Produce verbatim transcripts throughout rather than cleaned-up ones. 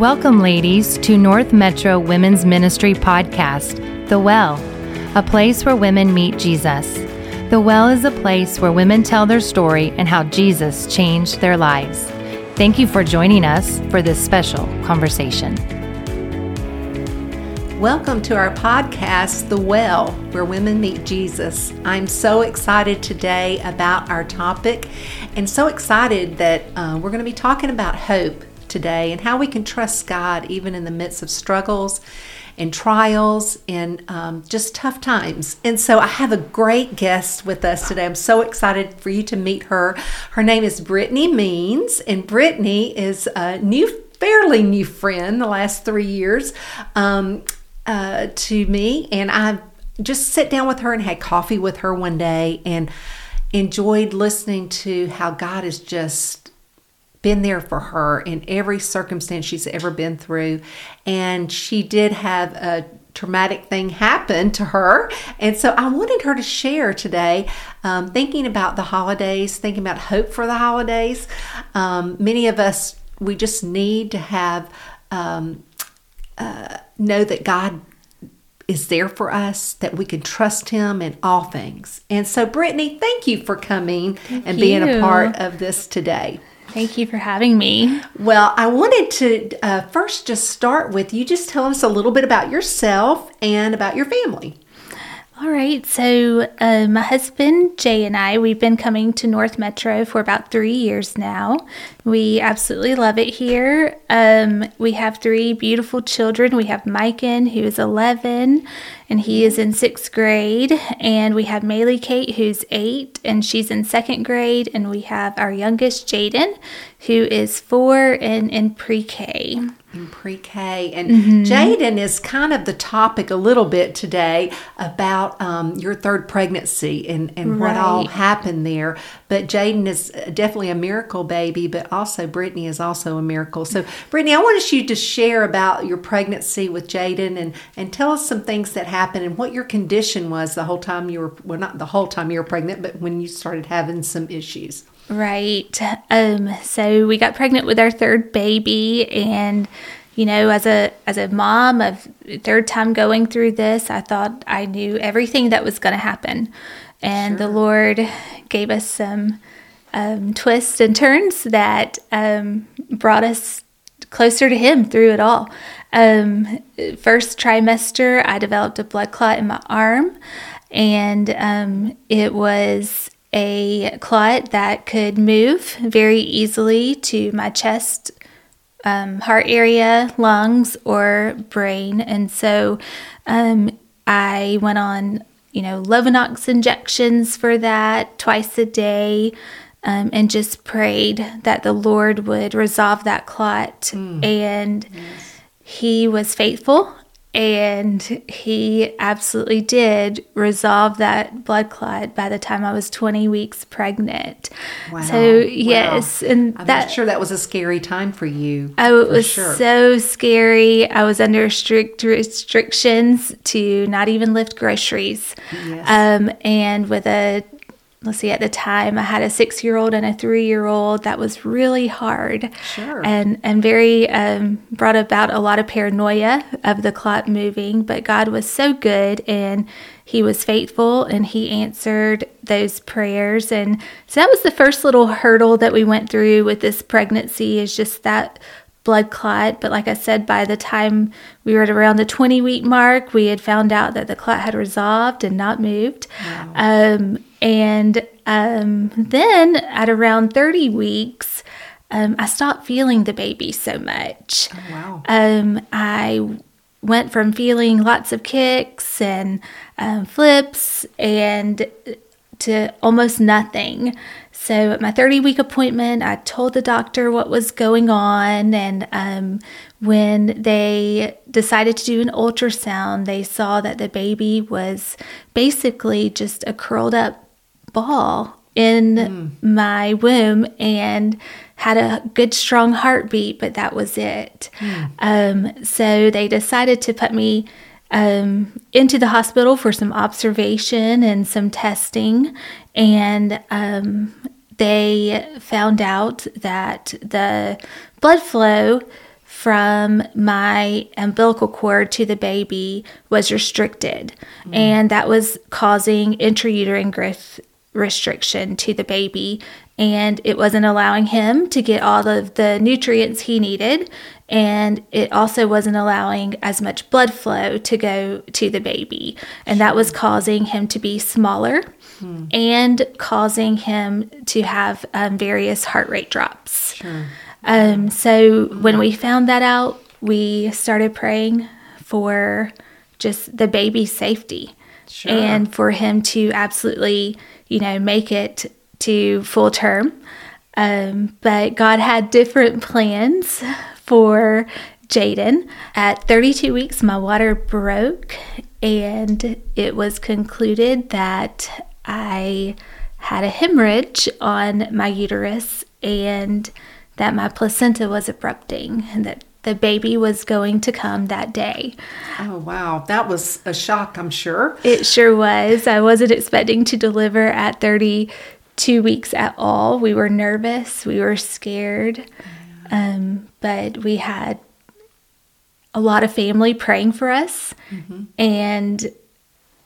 Welcome, ladies, to North Metro Women's Ministry Podcast, The Well, a place where women meet Jesus. The Well is a place where women tell their story and how Jesus changed their lives. Thank you for joining us for this special conversation. Welcome to our podcast, The Well, where women meet Jesus. I'm so excited today about our topic and so excited that uh, we're going to be talking about hope today and how we can trust God even in the midst of struggles and trials and um, just tough times. And so I have a great guest with us today. I'm so excited for you to meet her. Her name is Brittany Means, and Brittany is a new, fairly new friend the last three years um, uh, to me. And I just sat down with her and had coffee with her one day and enjoyed listening to how God is just been there for her in every circumstance she's ever been through. And she did have a traumatic thing happen to her. And so I wanted her to share today, um, thinking about the holidays, thinking about hope for the holidays. Um, many of us, we just need to have, um, uh, know that God is there for us, that we can trust Him in all things. And so Brittany, thank you for coming thank and you. being a part of this today. Thank you for having me. Well, I wanted to uh, first just start with you just tell us a little bit about yourself and about your family. All right. So uh, my husband, Jay, and I, we've been coming to North Metro for about three years now. We absolutely love it here. Um, we have three beautiful children. We have Micah, who is eleven, and he is in sixth grade. And we have Maile Kate, who's eight, and she's in second grade. And we have our youngest, Jaden, who is four and in pre-K. In pre-K. And mm-hmm. Jaden is kind of the topic a little bit today about um, your third pregnancy and, and right. what all happened there. But Jaden is definitely a miracle baby, but also Brittany is also a miracle. So Brittany, I wanted you to share about your pregnancy with Jaden and, and tell us some things that happened and what your condition was the whole time you were, well, not the whole time you were pregnant, but when you started having some issues. Right. Um, so we got pregnant with our third baby, and you know, as a as a mom of third time going through this, I thought I knew everything that was going to happen, and sure. the Lord gave us some um, twists and turns that um, brought us closer to Him through it all. Um, first trimester, I developed a blood clot in my arm, and um, it was a clot that could move very easily to my chest, um, heart area, lungs, or brain. And so um, I went on, you know, Lovenox injections for that twice a day um, and just prayed that the Lord would resolve that clot. Mm. And yes. He was faithful. And He absolutely did resolve that blood clot by the time I was twenty weeks pregnant. Wow. So, yes. Wow. And I'm that, not sure that was a scary time for you. Oh, it was sure. so scary. I was under strict restrictions to not even lift groceries. Yes. Um, and with a, let's see, at the time I had a six-year-old and a three-year-old. That was really hard. Sure. And, and very, um, brought about a lot of paranoia of the clot moving, but God was so good and He was faithful and He answered those prayers. And so that was the first little hurdle that we went through with this pregnancy, is just that blood clot. But like I said, by the time we were at around the twenty-week mark, we had found out that the clot had resolved and not moved. Wow. Um, and um, then at around thirty weeks, um, I stopped feeling the baby so much. Oh, wow. Um, I went from feeling lots of kicks and um, flips and to almost nothing. So at my thirty-week appointment, I told the doctor what was going on, and um, when they decided to do an ultrasound, they saw that the baby was basically just a curled up ball in mm. my womb and had a good, strong heartbeat, but that was it. Mm. Um, so they decided to put me Um, into the hospital for some observation and some testing, and um, they found out that the blood flow from my umbilical cord to the baby was restricted. Mm. And that was causing intrauterine growth restriction to the baby. And it wasn't allowing him to get all of the nutrients he needed. And it also wasn't allowing as much blood flow to go to the baby. And that was causing him to be smaller hmm. and causing him to have um, various heart rate drops. Sure. Um, so when we found that out, we started praying for just the baby's safety. Sure. And for him to absolutely, you know, make it to full term. Um, but God had different plans for Jaden. At thirty-two weeks, my water broke, and it was concluded that I had a hemorrhage on my uterus and that my placenta was erupting and that the baby was going to come that day. Oh, wow. That was a shock, I'm sure. It sure was. I wasn't expecting to deliver at thirty-two weeks at all. We were nervous. We were scared. Um, but we had a lot of family praying for us. Mm-hmm. And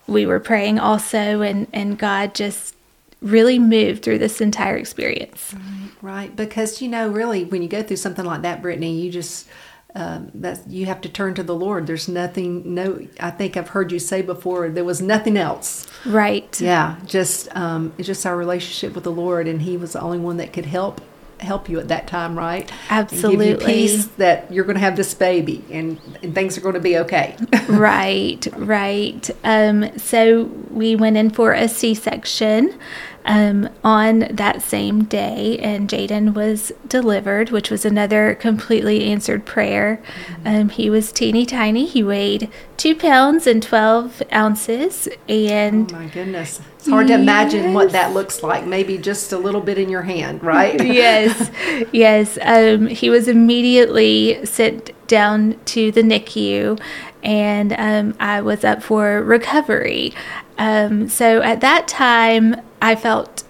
we were praying also, and, and God just really moved through this entire experience. Right, right, because you know, really, when you go through something like that, Brittany, you just um, that you have to turn to the Lord. There's nothing. No, I think I've heard you say before, there was nothing else. Right. Yeah, just um, it's just our relationship with the Lord, and He was the only one that could help help you at that time, right? Absolutely. And give you peace that you're going to have this baby, and, and things are going to be okay. Right, right. Um, so we went in for a C-section. Um, on that same day, and Jaden was delivered, which was another completely answered prayer. Mm-hmm. Um, he was teeny tiny. He weighed two pounds and twelve ounces. And oh my goodness, it's hard yes. to imagine what that looks like. Maybe just a little bit in your hand, right? Yes, yes. Um, he was immediately sent down to the N I C U, and um, I was up for recovery. Um, so at that time, I felt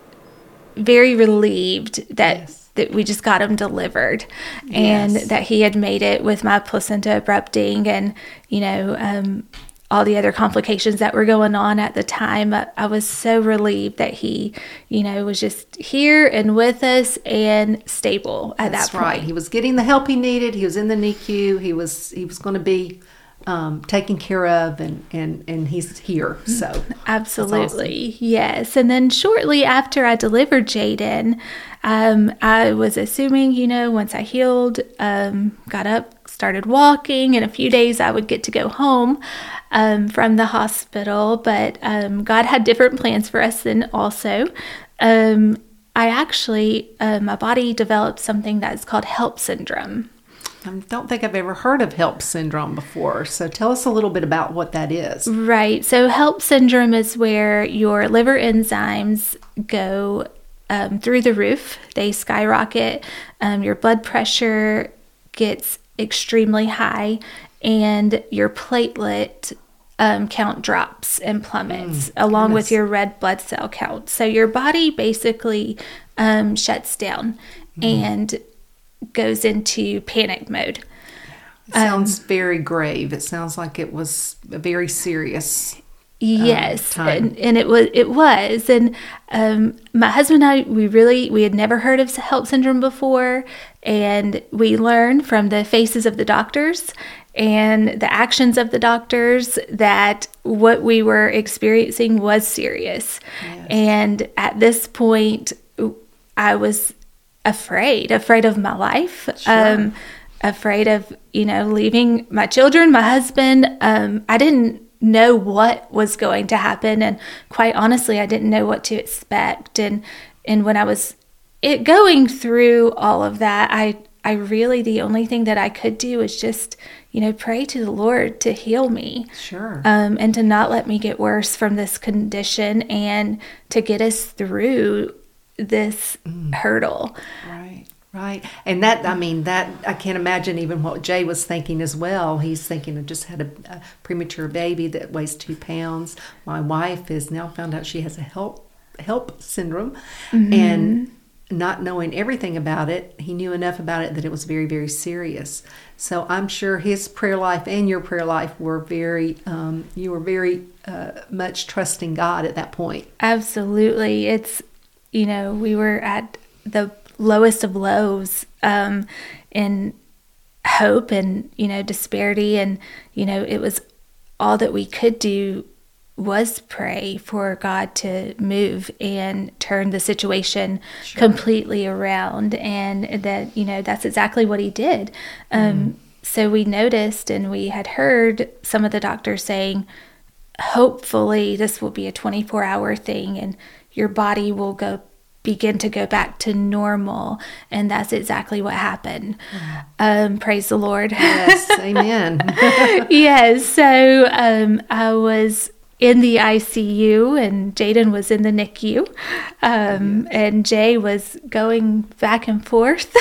very relieved that, yes. that we just got him delivered and yes. that he had made it with my placenta erupting and, you know, um, all the other complications that were going on at the time. I, I was so relieved that he, you know, was just here and with us and stable at That's that point. Right. He was getting the help he needed. He was in the N I C U. He was, he was going to be Um, taken care of, and, and, and he's here. So absolutely. Awesome. Yes. And then shortly after I delivered Jaden, um, I was assuming, you know, once I healed, um, got up, started walking, in a few days I would get to go home, um, from the hospital, but, um, God had different plans for us then also. Um, I actually, uh, my body developed something that's called HELLP syndrome. I don't think I've ever heard of HELLP syndrome before, so tell us a little bit about what that is. Right. So HELLP syndrome is where your liver enzymes go um, through the roof. They skyrocket. Um, your blood pressure gets extremely high, and your platelet um, count drops and plummets, mm, along goodness. with your red blood cell count. So your body basically um, shuts down mm. and goes into panic mode. It sounds um, very grave. It sounds like it was a very serious. Yes, um, and, and it was. It was, and um, my husband and I, we really, we had never heard of HELLP syndrome before, and we learned from the faces of the doctors and the actions of the doctors that what we were experiencing was serious. Yes. And at this point, I was afraid, afraid of my life, sure. um, afraid of, you know, leaving my children, my husband. Um, I didn't know what was going to happen. And quite honestly, I didn't know what to expect. And, and when I was it going through all of that, I, I really, the only thing that I could do is just, you know, pray to the Lord to heal me. Sure. Um, and to not let me get worse from this condition and to get us through this mm. hurdle. Right, right. And that, I mean, that I can't imagine even what Jay was thinking as well. He's thinking, I just had a, a premature baby that weighs two pounds. My wife has now found out she has a HELLP, HELLP syndrome. Mm-hmm. And not knowing everything about it, he knew enough about it that it was very, very serious. So I'm sure his prayer life and your prayer life were very, um, you were very uh, much trusting God at that point. Absolutely. It's, you know, we were at the lowest of lows um, in hope and, you know, disparity. And, you know, it was all that we could do was pray for God to move and turn the situation sure. completely around. And that, you know, that's exactly what he did. Um, mm-hmm. So we noticed and we had heard some of the doctors saying, hopefully this will be a twenty-four hour thing and your body will go begin to go back to normal. And that's exactly what happened. Mm. Um, praise the Lord. Yes. Amen. Yes. So um, I was in the I C U and Jaden was in the N I C U. Um, and Jay was going back and forth.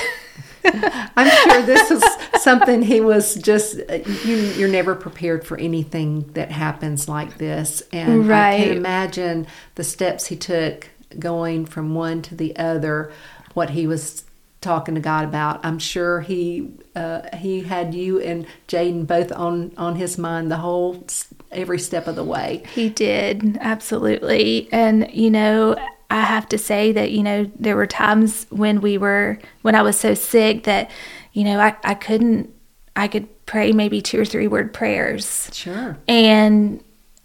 I'm sure this is something he was just, you, you're never prepared for anything that happens like this. And right. I can imagine the steps he took going from one to the other, what he was talking to God about. I'm sure he uh, he had you and Jaden both on, on his mind the whole, every step of the way. He did, absolutely. And, you know, I have to say that, you know, there were times when we were, when I was so sick that, you know, I, I couldn't, I could pray maybe two or three word prayers. Sure. And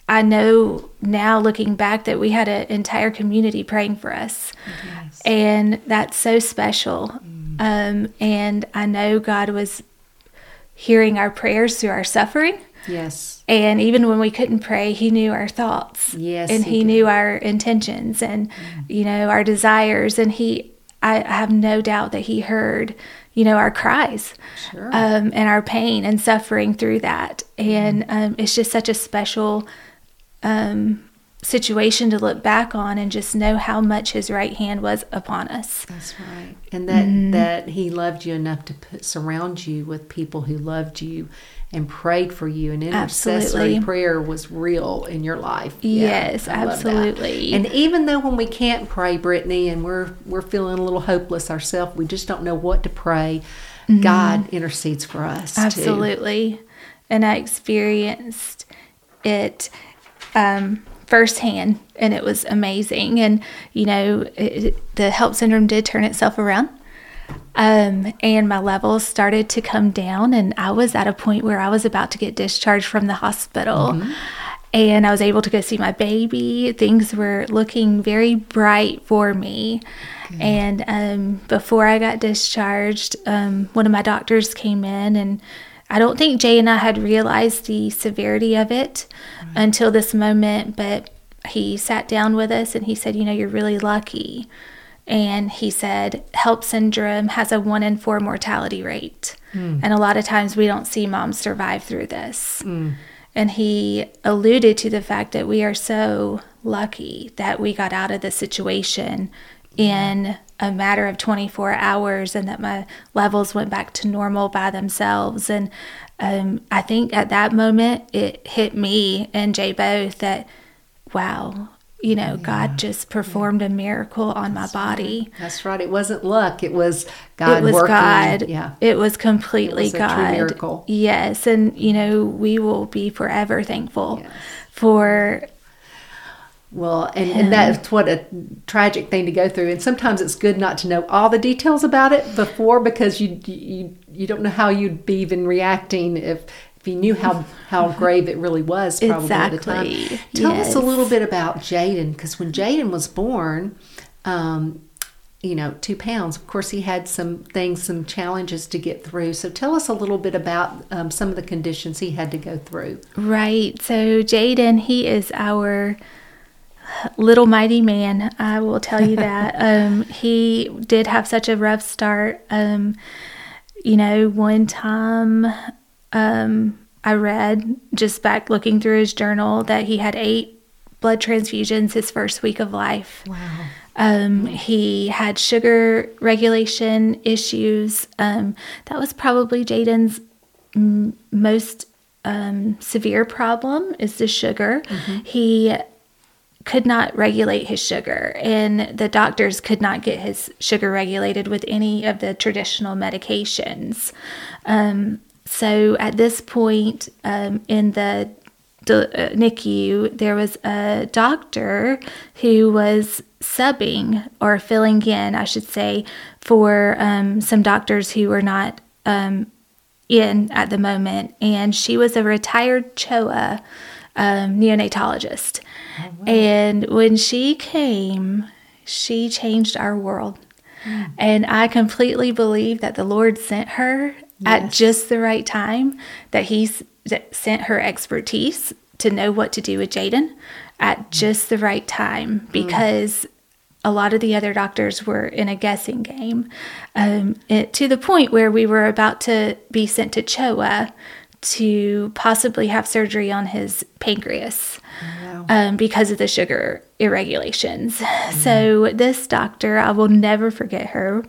I know now looking back that we had an entire community praying for us. Yes. And that's so special. Mm. Um, and I know God was hearing our prayers through our suffering. Yes. And even when we couldn't pray, he knew our thoughts. Yes. And he, he knew our intentions and, mm. you know, our desires. And he, I have no doubt that he heard, you know, our cries, sure. um, and our pain and suffering through that. And mm. um, it's just such a special um, situation to look back on and just know how much his right hand was upon us. That's right. And that, mm. that he loved you enough to put, surround you with people who loved you and prayed for you. And intercessory absolutely. Prayer was real in your life. Yes, yeah, absolutely. And even though when we can't pray, Brittany, and we're, we're feeling a little hopeless ourselves, we just don't know what to pray. Mm. God intercedes for us. Absolutely. Too. And I experienced it Um, firsthand, and it was amazing. And you know, it, the HELLP syndrome did turn itself around, um, and my levels started to come down. And I was at a point where I was about to get discharged from the hospital, mm-hmm. and I was able to go see my baby. Things were looking very bright for me. Mm-hmm. And um, before I got discharged, um, one of my doctors came in, and I don't think Jay and I had realized the severity of it right. until this moment, but he sat down with us and he said, you know, you're really lucky. And he said, HELLP syndrome has a one in four mortality rate. Mm. And a lot of times we don't see moms survive through this. Mm. And he alluded to the fact that we are so lucky that we got out of the situation in a matter of twenty-four hours and that my levels went back to normal by themselves. And um, I think at that moment it hit me and Jay both that, wow, you know, yeah. God just performed a miracle on that's my body. Right. That's right. It wasn't luck. It was God. It was working. God. Yeah. It was completely it was a God. True miracle. Yes. And, you know, we will be forever thankful yes. for Well, and, and that's what a tragic thing to go through. And sometimes it's good not to know all the details about it before, because you you, you don't know how you'd be even reacting if, if you knew how, how grave it really was probably exactly. at the time. Tell yes. us a little bit about Jaden, because when Jaden was born, um, you know, two pounds, of course he had some things, some challenges to get through. So tell us a little bit about um, some of the conditions he had to go through. Right. So Jaden, he is our little mighty man, I will tell you that. Um, he did have such a rough start. Um, you know, one time um, I read, just back looking through his journal, that he had eight blood transfusions his first week of life. Wow. Um, he had sugar regulation issues. Um, that was probably Jaden's m- most um, severe problem, is the sugar. Mm-hmm. He could not regulate his sugar, and the doctors could not get his sugar regulated with any of the traditional medications. Um, so at this point um, in the NICU, there was a doctor who was subbing or filling in, I should say, for um, some doctors who were not um, in at the moment. And she was a retired C H O A um, neonatologist. Oh, wow. And when she came, she changed our world. Mm. And I completely believe that the Lord sent her yes. at just the right time, that he's that sent her expertise to know what to do with Jaden at just the right time, because mm. a lot of the other doctors were in a guessing game, um, it, to the point where we were about to be sent to C H O A to possibly have surgery on his pancreas wow. um, because of the sugar irregulations. Mm. So this doctor, I will never forget her.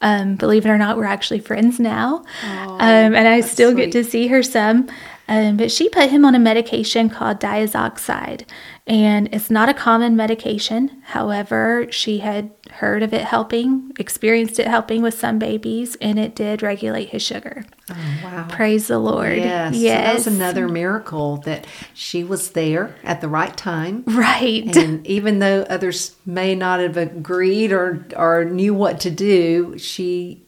Um, believe it or not, we're actually friends now. Aww, um, and I still sweet. get to see her some. Um, but she put him on a medication called diazoxide. And it's not a common medication. However, she had heard of it helping, experienced it helping with some babies, and it did regulate his sugar. Oh, wow. Praise the Lord. Yes. yes. That was another miracle that she was there at the right time. Right. And even though others may not have agreed or, or knew what to do, she...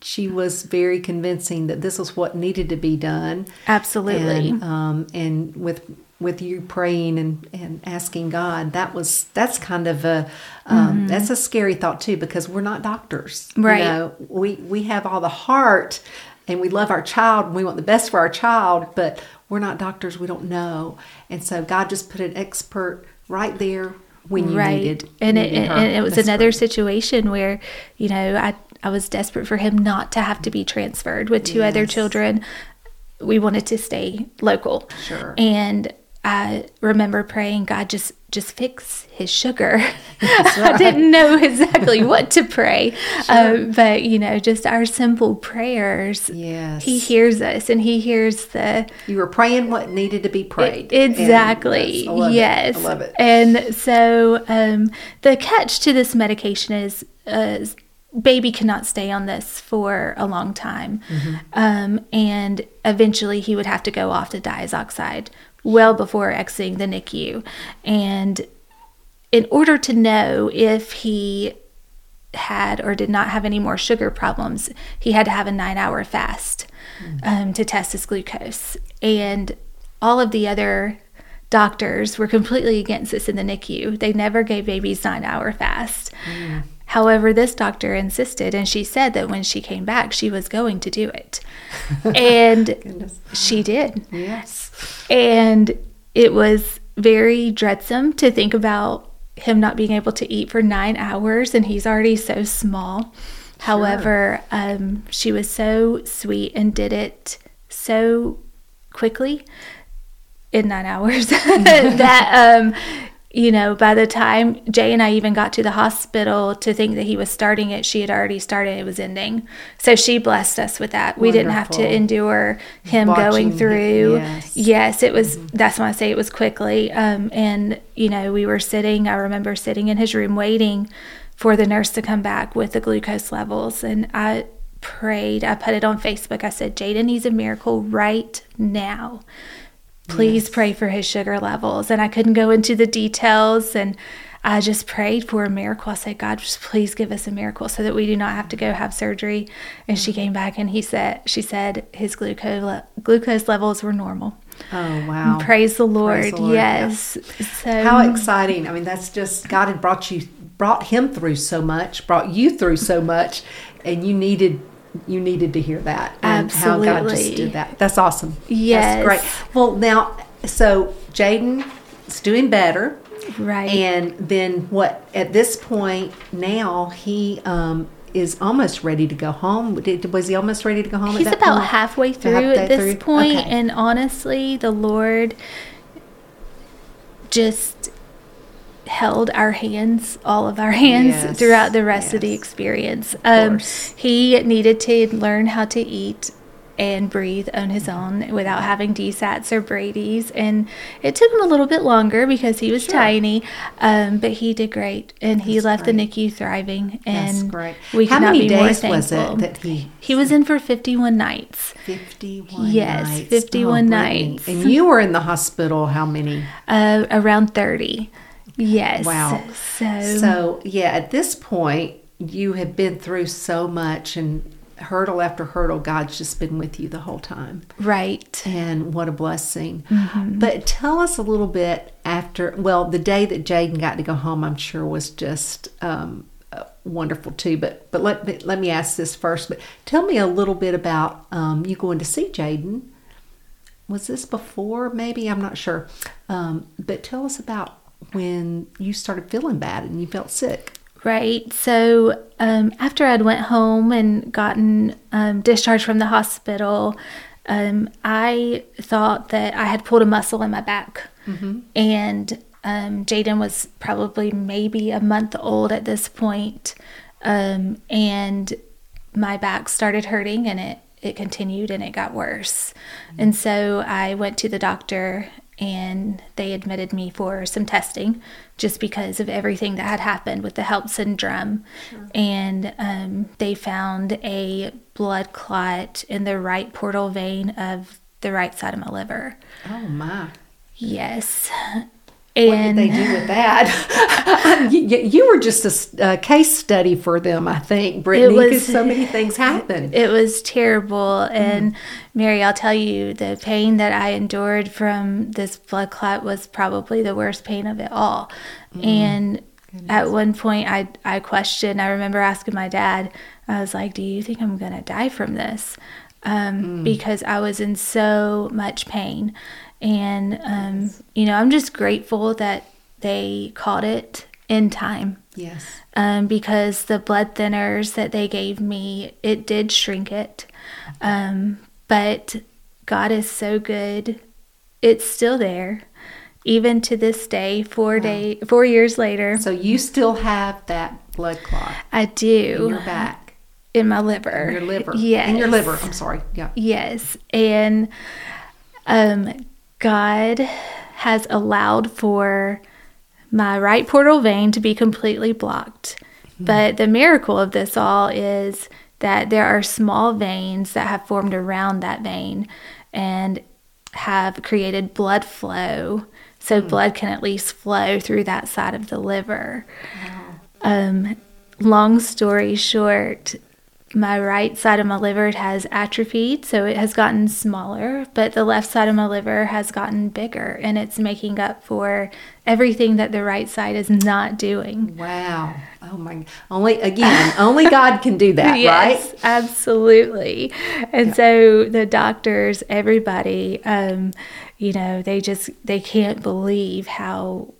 She was very convincing that this was what needed to be done. Absolutely. And, um, and with with you praying and, and asking God, that was that's kind of a um, mm-hmm. that's a scary thought too, because we're not doctors, right? You know, we we have all the heart and we love our child and we want the best for our child, but we're not doctors. We don't know, and so God just put an expert right there when you right. needed. And needed it, her and it was expert. Another situation where you know I. I was desperate for him not to have to be transferred with two yes. other children. We wanted to stay local. Sure. And I remember praying, God, just, just fix his sugar. That's right. I didn't know exactly what to pray. Sure. Um, but, you know, just our simple prayers. Yes. He hears us and he hears the... You were praying what needed to be prayed. It, exactly. Yes. I love, yes. It. I love it. And so um, the catch to this medication is... Uh, baby cannot stay on this for a long time. Mm-hmm. Um, and eventually he would have to go off to diazoxide well before exiting the NICU. And in order to know if he had or did not have any more sugar problems, he had to have a nine hour fast mm-hmm. um, to test his glucose. And all of the other doctors were completely against this in the NICU. They never gave babies nine hour fast. Mm. However, this doctor insisted, and she said that when she came back, she was going to do it. And she did. Yes. And it was very dreadsome to think about him not being able to eat for nine hours, and he's already so small. Sure. However, um, she was so sweet and did it so quickly in nine hours that... Um, You know, by the time Jay and I even got to the hospital to think that he was starting it, she had already started. It was ending. So she blessed us with that. We Wonderful. Didn't have to endure him Watching going through. It, yes. yes, it was. Mm-hmm. That's why I say it was quickly. Um, and, you know, we were sitting. I remember sitting in his room waiting for the nurse to come back with the glucose levels. And I prayed. I put it on Facebook. I said, Jaden needs a miracle right now. Please yes. pray for his sugar levels. And I couldn't go into the details. And I just prayed for a miracle. I said, God, just please give us a miracle so that we do not have to go have surgery. And she came back and he said, she said his glucose, le- glucose levels were normal. Oh, wow. Praise the Lord. Praise the Lord. Yes. yes. So, how exciting. I mean, that's just, God had brought you, brought him through so much, brought you through so much, and you needed You needed to hear that. And Absolutely. How God just did that. That's awesome. Yes. That's great. Well, now, so Jaden is doing better. Right. And then what, at this point now, he um, is almost ready to go home. Was he almost ready to go home He's at that point? He's about halfway through halfway at this through? point. Okay. And honestly, the Lord just... held our hands, all of our hands, yes, throughout the rest yes, of the experience. Um, he needed to learn how to eat and breathe on his own without having D SATs or Brady's. And it took him a little bit longer because he was sure. tiny, um, but he did great. And he That's left great. the N I C U thriving. And That's great. We How many be days was it that he... He was in for fifty-one nights. fifty-one yes, nights. Yes, fifty-one oh, nights. And you were in the hospital how many? Uh, around thirty. Yes. Wow. So, so, yeah, at this point, you have been through so much, and hurdle after hurdle, God's just been with you the whole time. Right. And what a blessing. Mm-hmm. But tell us a little bit after, well, the day that Jaden got to go home, I'm sure was just um, wonderful too. But but let me, let me ask this first. But tell me a little bit about um, you going to see Jaden. Was this before? Maybe, I'm not sure. Um, but tell us about when you started feeling bad and you felt sick. Right. So um, after I'd went home and gotten um, discharged from the hospital, um, I thought that I had pulled a muscle in my back. Mm-hmm. And um, Jaden was probably maybe a month old at this point. Um, and my back started hurting, and it, it continued, and it got worse. Mm-hmm. And so I went to the doctor, and they admitted me for some testing just because of everything that had happened with the HELLP syndrome. Sure. And um, they found a blood clot in the right portal vein of the right side of my liver. Oh, my. Yes. And what did they do with that? you, you were just a, a case study for them, I think, Brittany, because so many things happened. It was terrible. And, mm. Mary, I'll tell you, the pain that I endured from this blood clot was probably the worst pain of it all. Mm. And Goodness. At one point, I, I questioned. I remember asking my dad, I was like, do you think I'm going to die from this? Um, mm. Because I was in so much pain. And, um, you know, I'm just grateful that they caught it in time. Yes. Um, because the blood thinners that they gave me, it did shrink it. Um, but God is so good. It's still there. Even to this day, four wow. day, four years later. So you still have that blood clot. I do. In your back. In my liver. In your liver. Yes. In your liver. I'm sorry. Yeah. Yes. And, um, God has allowed for my right portal vein to be completely blocked. Mm-hmm. But the miracle of this all is that there are small veins that have formed around that vein and have created blood flow. So mm-hmm. blood can at least flow through that side of the liver. Wow. Um, long story short, my right side of my liver has atrophied, so it has gotten smaller, but the left side of my liver has gotten bigger, and it's making up for everything that the right side is not doing. Wow. Oh, my. Only, again, only God can do that, yes, right? Absolutely. And yeah. so the doctors, everybody, um, you know, they just, they can't believe how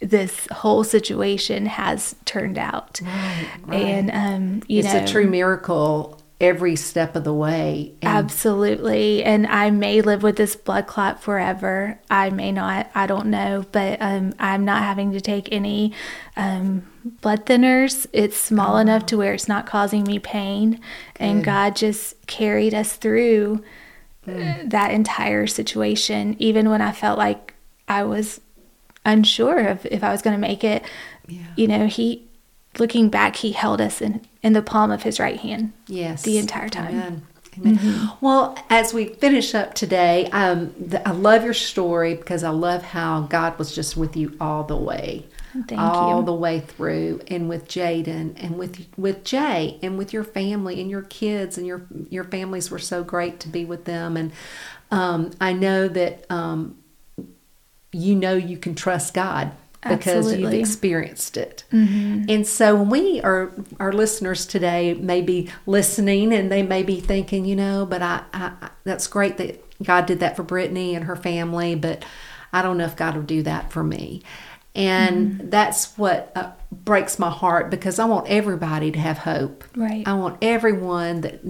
this whole situation has turned out. Right, right. And, um, you it's know, it's a true miracle every step of the way. And absolutely. And I may live with this blood clot forever. I may not, I don't know, but, um, I'm not having to take any, um, blood thinners. It's small oh. enough to where it's not causing me pain. Good. And God just carried us through mm. that entire situation. Even when I felt like I was unsure of if I was going to make it, yeah. you know, he, looking back, he held us in, in the palm of his right hand. Yes, the entire time. Amen. Amen. Mm-hmm. Well, as we finish up today, um, the, I love your story because I love how God was just with you all the way, Thank all you. all the way through, and with Jaden, and with with Jay, and with your family and your kids, and your your families were so great to be with them. And um, I know that. Um, you know you can trust God because Absolutely. You've experienced it. Mm-hmm. And so when we are, our listeners today may be listening and they may be thinking, you know, but I, I that's great that God did that for Brittany and her family, but I don't know if God will do that for me. And mm-hmm. that's what uh, breaks my heart because I want everybody to have hope. Right. I want everyone that,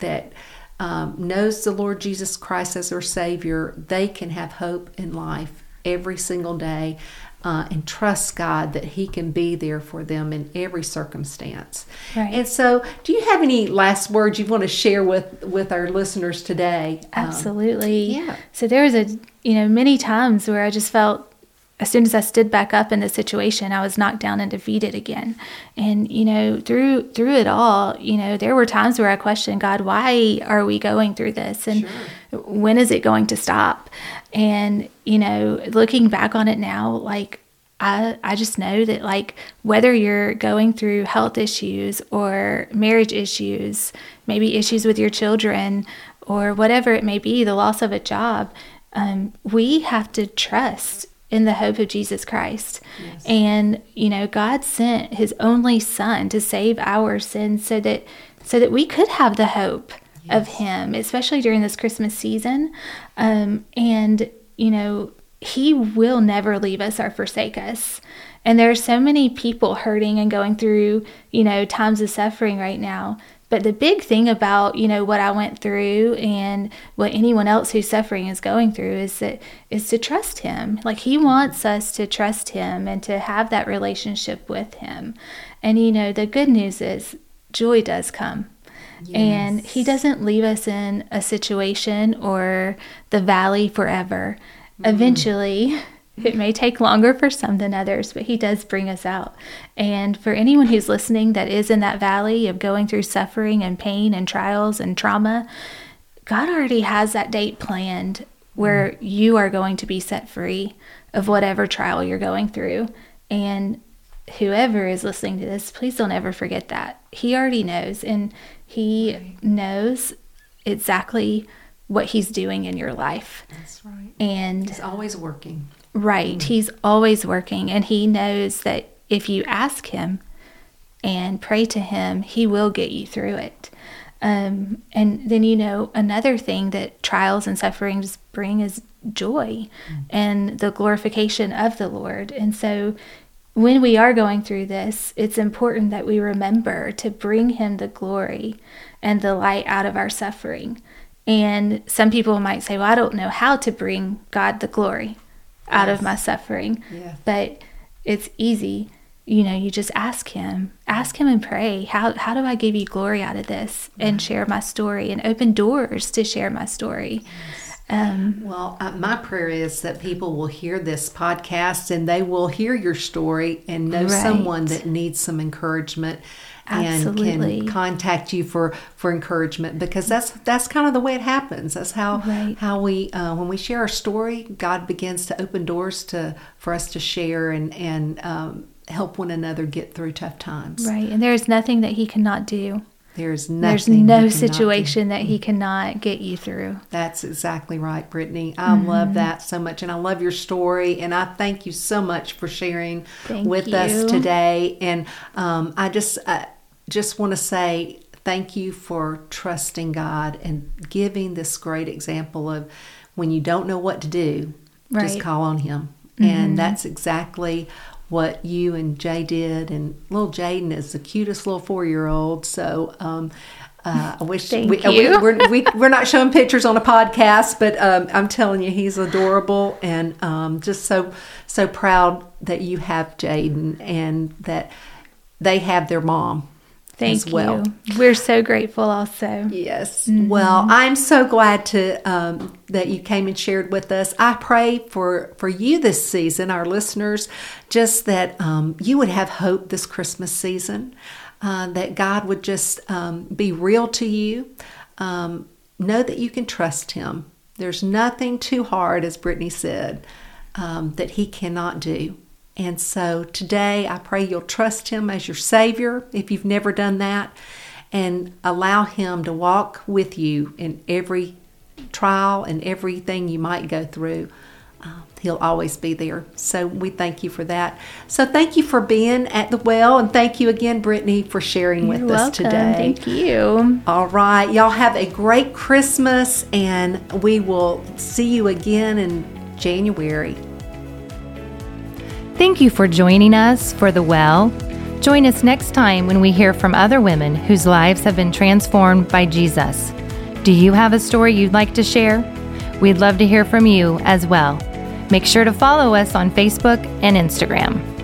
that, um, knows the Lord Jesus Christ as their Savior. They can have hope in life every single day. uh, and trust God that He can be there for them in every circumstance. Right. And so, do you have any last words you want to share with, with our listeners today? Absolutely. Um, yeah. So there was a, you know, many times where I just felt, as soon as I stood back up in the situation, I was knocked down and defeated again. And, you know, through through it all, you know, there were times where I questioned, God, why are we going through this? And sure. when is it going to stop? And, you know, looking back on it now, like, I, I just know that, like, whether you're going through health issues or marriage issues, maybe issues with your children or whatever it may be, the loss of a job, um, we have to trust in the hope of Jesus Christ. Yes. And, you know, God sent His only Son to save our sins so that so that we could have the hope yes. of Him, especially during this Christmas season. Um, and, you know, He will never leave us or forsake us. And there are so many people hurting and going through, you know, times of suffering right now. But the big thing about, you know, what I went through and what anyone else who's suffering is going through is that is to trust Him. Like, He wants us to trust Him and to have that relationship with Him. And, you know, the good news is joy does come. Yes. And He doesn't leave us in a situation or the valley forever. Mm-hmm. Eventually, it may take longer for some than others, but He does bring us out. And for anyone who's listening that is in that valley of going through suffering and pain and trials and trauma, God already has that date planned where you are going to be set free of whatever trial you're going through. And whoever is listening to this, please don't ever forget that. He already knows, and He knows exactly what He's doing in your life. That's right. And He's always working. Right. Mm-hmm. He's always working, and He knows that if you ask Him and pray to Him, He will get you through it. Um, and then, you know, another thing that trials and sufferings bring is joy mm-hmm. and the glorification of the Lord. And so when we are going through this, it's important that we remember to bring Him the glory and the light out of our suffering. And some people might say, well, I don't know how to bring God the glory out yes. of my suffering. Yeah. But it's easy. You know, you just ask him, ask him and pray, how how do I give you glory out of this and right. share my story and open doors to share my story. Yes. Um, well, uh, my prayer is that people will hear this podcast and they will hear your story and know right. someone that needs some encouragement. Absolutely. And can contact you for, for encouragement, because that's that's kind of the way it happens. That's how right. how we uh, when we share our story, God begins to open doors to for us to share and and um, help one another get through tough times. Right, and there is nothing that He cannot do. There's nothing. There's no situation that He cannot get you through. That's exactly right, Brittany. I mm-hmm. love that so much, and I love your story, and I thank you so much for sharing thank with you. Us today. And um, I just. I, Just want to say thank you for trusting God and giving this great example of when you don't know what to do, right. just call on Him. Mm-hmm. And that's exactly what you and Jay did. And little Jaden is the cutest little four-year-old. So um, uh, I wish thank we, you. Uh, we, we're, we, we're not showing pictures on a podcast, but um, I'm telling you, he's adorable, and um, just so so proud that you have Jaden and that they have their mom. Thank you. Well. We're so grateful also. Yes. Mm-hmm. Well, I'm so glad to um, that you came and shared with us. I pray for, for you this season, our listeners, just that um, you would have hope this Christmas season, uh, that God would just um, be real to you. Um, know that you can trust Him. There's nothing too hard, as Brittany said, um, that He cannot do. And so today, I pray you'll trust Him as your Savior, if you've never done that, and allow Him to walk with you in every trial and everything you might go through. Uh, he'll always be there. So we thank you for that. So thank you for being at the well, and thank you again, Brittany, for sharing with You're us welcome. Today. Thank you. All right. Y'all have a great Christmas, and we will see you again in January. Thank you for joining us for The Well. Join us next time when we hear from other women whose lives have been transformed by Jesus. Do you have a story you'd like to share? We'd love to hear from you as well. Make sure to follow us on Facebook and Instagram.